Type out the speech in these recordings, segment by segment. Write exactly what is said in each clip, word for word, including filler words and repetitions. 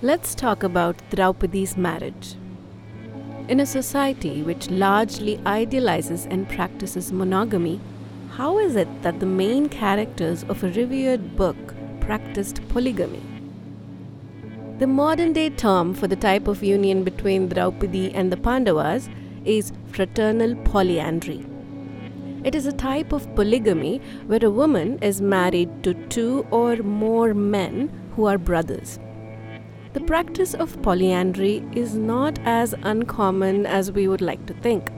Let's talk about Draupadi's marriage. In a society which largely idealizes and practices monogamy, how is it that the main characters of a revered book practiced polygamy? The modern-day term for the type of union between Draupadi and the Pandavas is fraternal polyandry. It is a type of polygamy where a woman is married to two or more men who are brothers. The practice of polyandry is not as uncommon as we would like to think.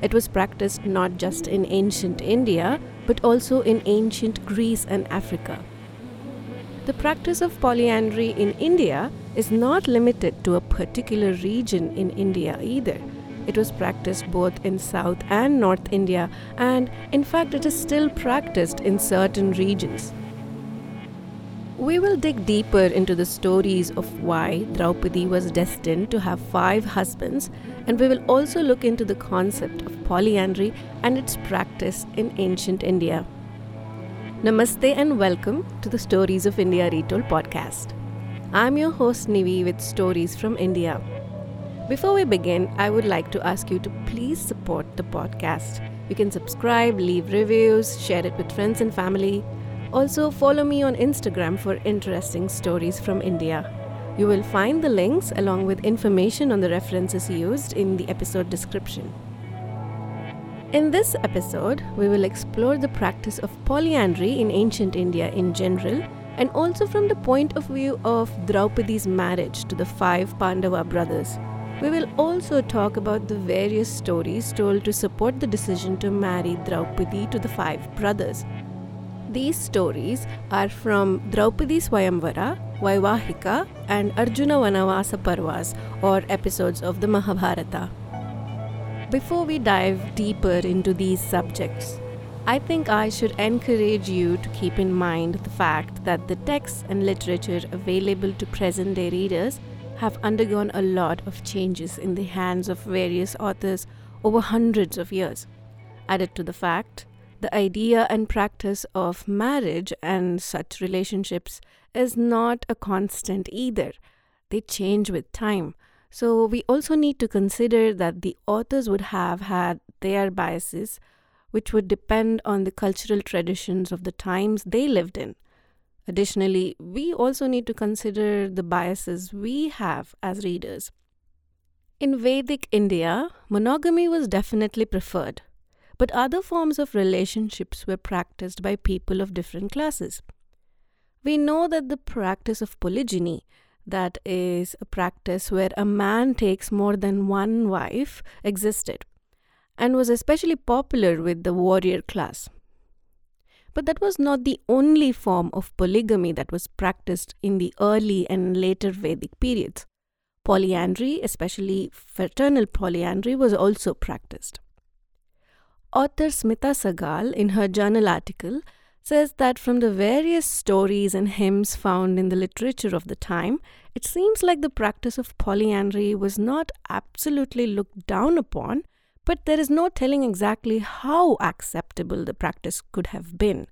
It was practiced not just in ancient India, but also in ancient Greece and Africa. The practice of polyandry in India is not limited to a particular region in India either. It was practiced both in South and North India, and in fact it is still practiced in certain regions. We will dig deeper into the stories of why Draupadi was destined to have five husbands, and we will also look into the concept of polyandry and its practice in ancient India. Namaste and welcome to the Stories of India Retold podcast. I'm your host Nivi with Stories from India. Before we begin, I would like to ask you to please support the podcast. You can subscribe, leave reviews, share it with friends and family. Also, follow me on Instagram for interesting stories from India. You will find the links along with information on the references used in the episode description. In this episode, we will explore the practice of polyandry in ancient India in general, and also from the point of view of Draupadi's marriage to the five Pandava brothers. We will also talk about the various stories told to support the decision to marry Draupadi to the five brothers. These stories are from Draupadi Swayamvara, Vaivahika and Arjuna Vanavasa Parvas, or episodes of the Mahabharata. Before we dive deeper into these subjects, I think I should encourage you to keep in mind the fact that the texts and literature available to present-day readers have undergone a lot of changes in the hands of various authors over hundreds of years. Added to the fact, the idea and practice of marriage and such relationships is not a constant either. They change with time. So we also need to consider that the authors would have had their biases, which would depend on the cultural traditions of the times they lived in. Additionally, we also need to consider the biases we have as readers. In Vedic India, monogamy was definitely preferred, but other forms of relationships were practiced by people of different classes. We know that the practice of polygyny, that is a practice where a man takes more than one wife, existed and was especially popular with the warrior class. But that was not the only form of polygamy that was practiced in the early and later Vedic periods. Polyandry, especially fraternal polyandry, was also practiced. Author Smita Sagal, in her journal article, says that from the various stories and hymns found in the literature of the time, it seems like the practice of polyandry was not absolutely looked down upon, but there is no telling exactly how acceptable the practice could have been.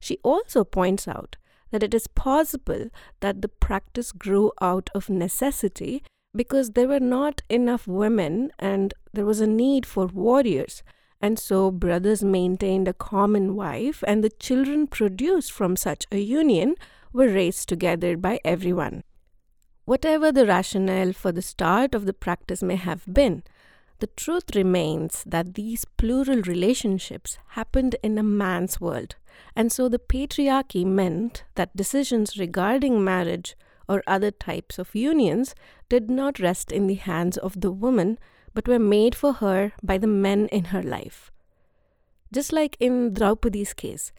She also points out that it is possible that the practice grew out of necessity because there were not enough women and there was a need for warriors. And so brothers maintained a common wife, and the children produced from such a union were raised together by everyone. Whatever the rationale for the start of the practice may have been, the truth remains that these plural relationships happened in a man's world, and so the patriarchy meant that decisions regarding marriage or other types of unions did not rest in the hands of the woman, but were made for her by the men in her life. Just like in Draupadi's case,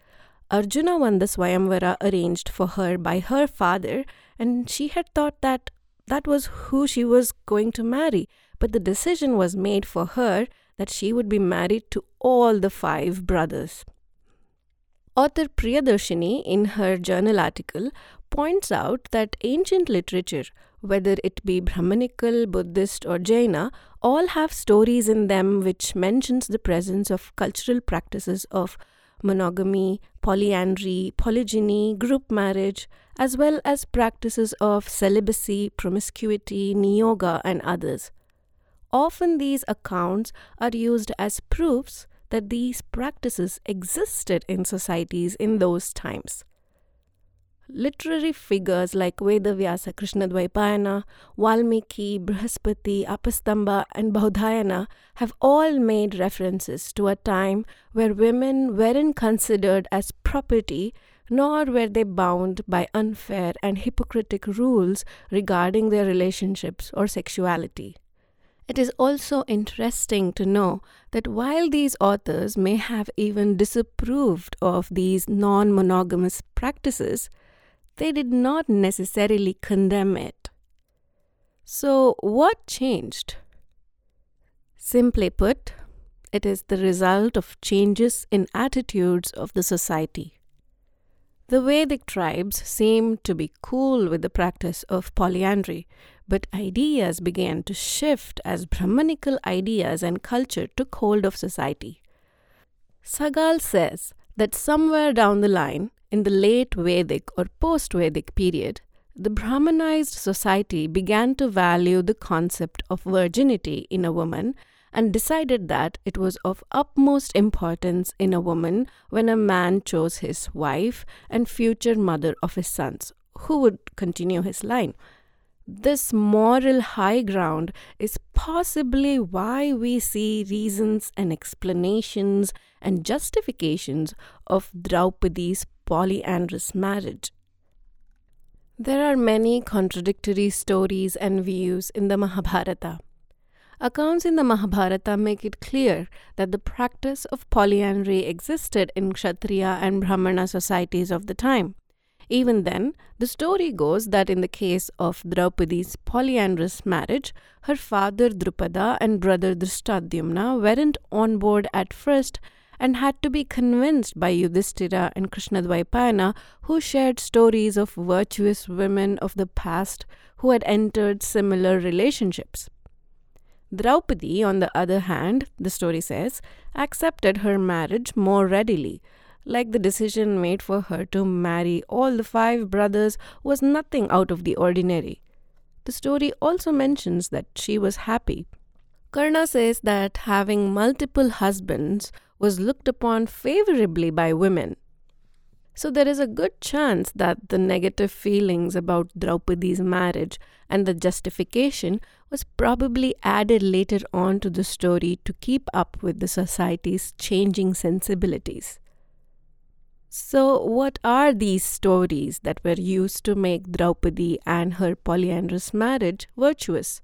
Arjuna won the Swayamvara arranged for her by her father, and she had thought that that was who she was going to marry, but the decision was made for her that she would be married to all the five brothers. Author Priyadarshini, in her journal article, points out that ancient literature, whether it be Brahmanical, Buddhist or Jaina, all have stories in them which mentions the presence of cultural practices of monogamy, polyandry, polygyny, group marriage, as well as practices of celibacy, promiscuity, niyoga, and others. Often these accounts are used as proofs that these practices existed in societies in those times. Literary figures like Veda Vyasa, Krishna Dvaipayana, Valmiki, Brahaspati, Apastamba, and Baudhayana have all made references to a time where women weren't considered as property, nor were they bound by unfair and hypocritical rules regarding their relationships or sexuality. It is also interesting to know that while these authors may have even disapproved of these non-monogamous practices, they did not necessarily condemn it. So, what changed? Simply put, it is the result of changes in attitudes of the society. The Vedic tribes seemed to be cool with the practice of polyandry, but ideas began to shift as Brahmanical ideas and culture took hold of society. Sagal says that somewhere down the line, in the late Vedic or post-Vedic period, the Brahmanized society began to value the concept of virginity in a woman and decided that it was of utmost importance in a woman when a man chose his wife and future mother of his sons, who would continue his line. This moral high ground is possibly why we see reasons and explanations and justifications of Draupadi's polyandrous marriage. There are many contradictory stories and views in the Mahabharata. Accounts in the Mahabharata make it clear that the practice of polyandry existed in Kshatriya and Brahmana societies of the time. Even then, the story goes that in the case of Draupadi's polyandrous marriage, her father Drupada and brother Drishtadyumna weren't on board at first and had to be convinced by Yudhishthira and Krishna Dvaipayana, who shared stories of virtuous women of the past who had entered similar relationships. Draupadi, on the other hand, the story says, accepted her marriage more readily. Like the decision made for her to marry all the five brothers was nothing out of the ordinary. The story also mentions that she was happy. Karna says that having multiple husbands was looked upon favorably by women. So there is a good chance that the negative feelings about Draupadi's marriage and the justification was probably added later on to the story to keep up with the society's changing sensibilities. So, what are these stories that were used to make Draupadi and her polyandrous marriage virtuous?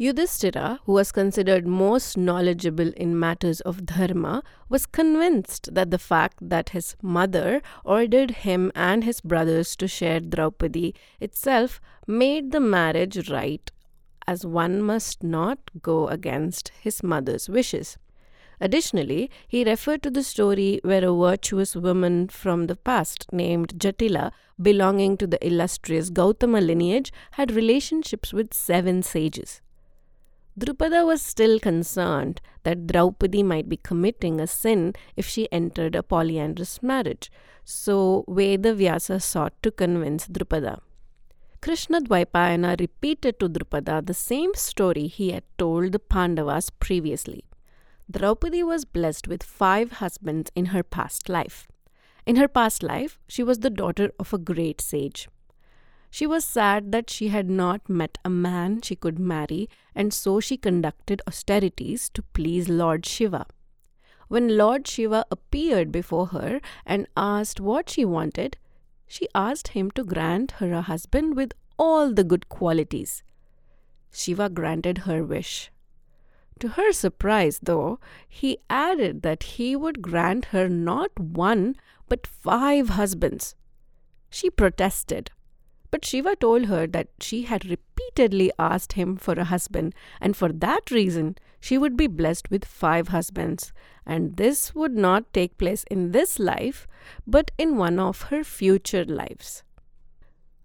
Yudhishthira, who was considered most knowledgeable in matters of dharma, was convinced that the fact that his mother ordered him and his brothers to share Draupadi itself made the marriage right, as one must not go against his mother's wishes. Additionally, he referred to the story where a virtuous woman from the past named Jatila, belonging to the illustrious Gautama lineage, had relationships with seven sages. Drupada was still concerned that Draupadi might be committing a sin if she entered a polyandrous marriage, so Veda Vyasa sought to convince Drupada. Krishna Dvaipayana repeated to Drupada the same story he had told the Pandavas previously. Draupadi was blessed with five husbands in her past life. In her past life, she was the daughter of a great sage. She was sad that she had not met a man she could marry, and so she conducted austerities to please Lord Shiva. When Lord Shiva appeared before her and asked what she wanted, she asked him to grant her a husband with all the good qualities. Shiva granted her wish. To her surprise, though, he added that he would grant her not one, but five husbands. She protested, but Shiva told her that she had repeatedly asked him for a husband, and for that reason she would be blessed with five husbands, and this would not take place in this life, but in one of her future lives.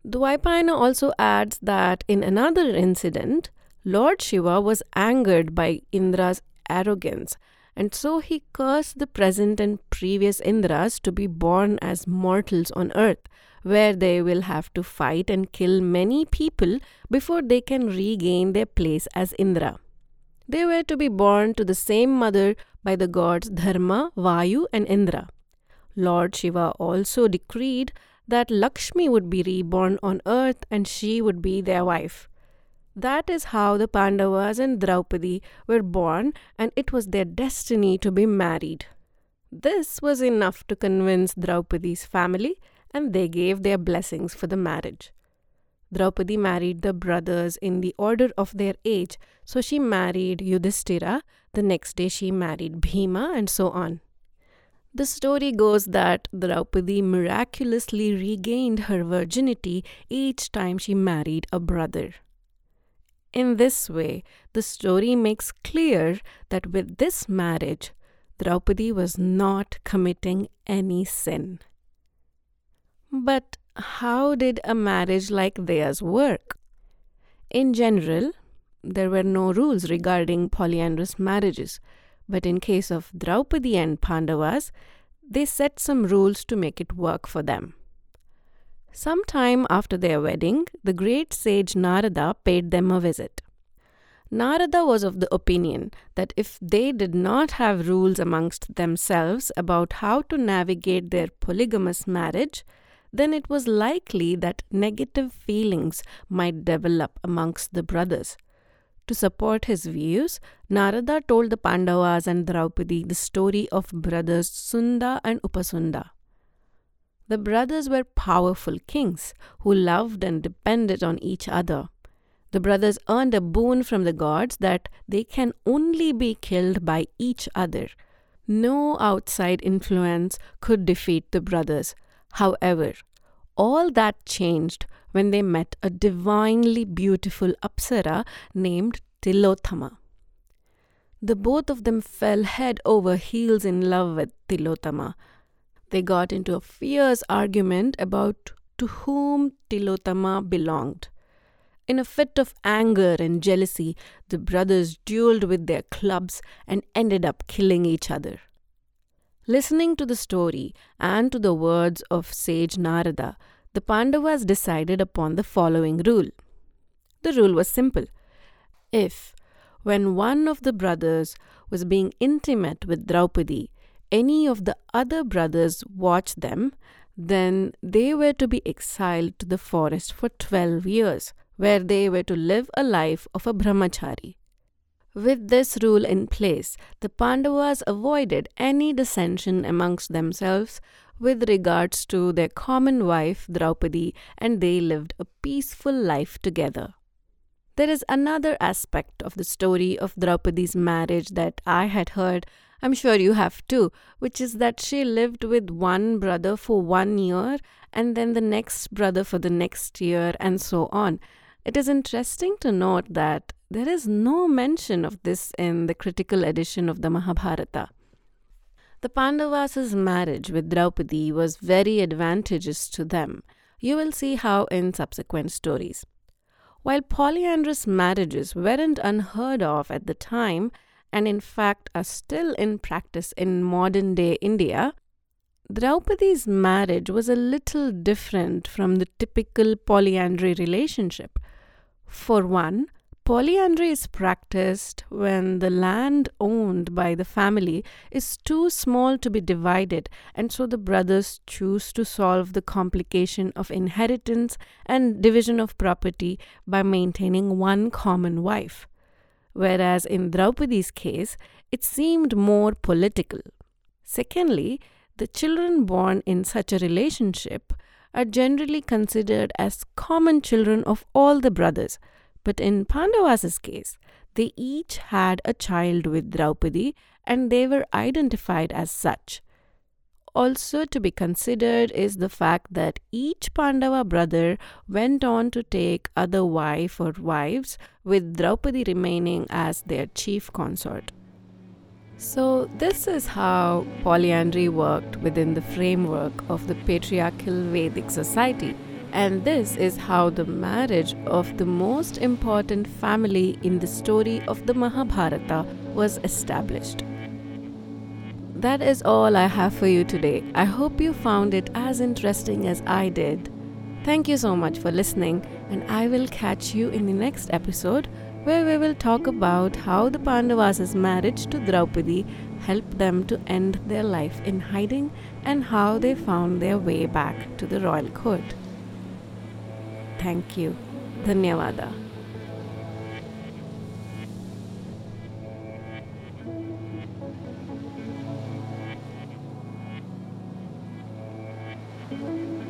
Dvaipayana also adds that in another incident, Lord Shiva was angered by Indra's arrogance And so he cursed the present and previous Indras to be born as mortals on earth, where they will have to fight and kill many people before they can regain their place as Indra. They were to be born to the same mother by the gods Dharma, Vayu and Indra. Lord Shiva also decreed that Lakshmi would be reborn on earth and she would be their wife. That is how the Pandavas and Draupadi were born, and it was their destiny to be married. This was enough to convince Draupadi's family, and they gave their blessings for the marriage. Draupadi married the brothers in the order of their age, so she married Yudhishthira, the next day she married Bhima, and so on. The story goes that Draupadi miraculously regained her virginity each time she married a brother. In this way, the story makes clear that with this marriage, Draupadi was not committing any sin. But how did a marriage like theirs work? In general, there were no rules regarding polyandrous marriages, but in case of Draupadi and Pandavas, they set some rules to make it work for them. Sometime after their wedding, the great sage Narada paid them a visit. Narada was of the opinion that if they did not have rules amongst themselves about how to navigate their polygamous marriage, then it was likely that negative feelings might develop amongst the brothers. To support his views, Narada told the Pandavas and Draupadi the story of brothers Sunda and Upasunda. The brothers were powerful kings who loved and depended on each other. The brothers earned a boon from the gods that they can only be killed by each other. No outside influence could defeat the brothers. However, all that changed when they met a divinely beautiful apsara named Tilotama. The both of them fell head over heels in love with Tilotama. They got into a fierce argument about to whom Tilotama belonged. In a fit of anger and jealousy, the brothers dueled with their clubs and ended up killing each other. Listening to the story and to the words of sage Narada, the Pandavas decided upon the following rule. The rule was simple. If, when one of the brothers was being intimate with Draupadi, any of the other brothers watched them, then they were to be exiled to the forest for twelve years, where they were to live a life of a brahmachari. With this rule in place, the Pandavas avoided any dissension amongst themselves with regards to their common wife Draupadi, and they lived a peaceful life together. There is another aspect of the story of Draupadi's marriage that I had heard, I'm sure you have too, which is that she lived with one brother for one year and then the next brother for the next year and so on. It is interesting to note that there is no mention of this in the critical edition of the Mahabharata. The Pandavas' marriage with Draupadi was very advantageous to them. You will see how in subsequent stories. While polyandrous marriages weren't unheard of at the time, and in fact are still in practice in modern-day India, Draupadi's marriage was a little different from the typical polyandry relationship. For one, polyandry is practiced when the land owned by the family is too small to be divided, and so the brothers choose to solve the complication of inheritance and division of property by maintaining one common wife. Whereas in Draupadi's case, it seemed more political. Secondly, the children born in such a relationship are generally considered as common children of all the brothers. But in Pandavas' case, they each had a child with Draupadi and they were identified as such. Also to be considered is the fact that each Pandava brother went on to take other wife or wives, with Draupadi remaining as their chief consort. So this is how polyandry worked within the framework of the patriarchal Vedic society. And this is how the marriage of the most important family in the story of the Mahabharata was established. That is all I have for you today. I hope you found it as interesting as I did. Thank you so much for listening, and I will catch you in the next episode where we will talk about how the Pandavas' marriage to Draupadi helped them to end their life in hiding and how they found their way back to the royal court. Thank you. Dhanyavada. Thank you.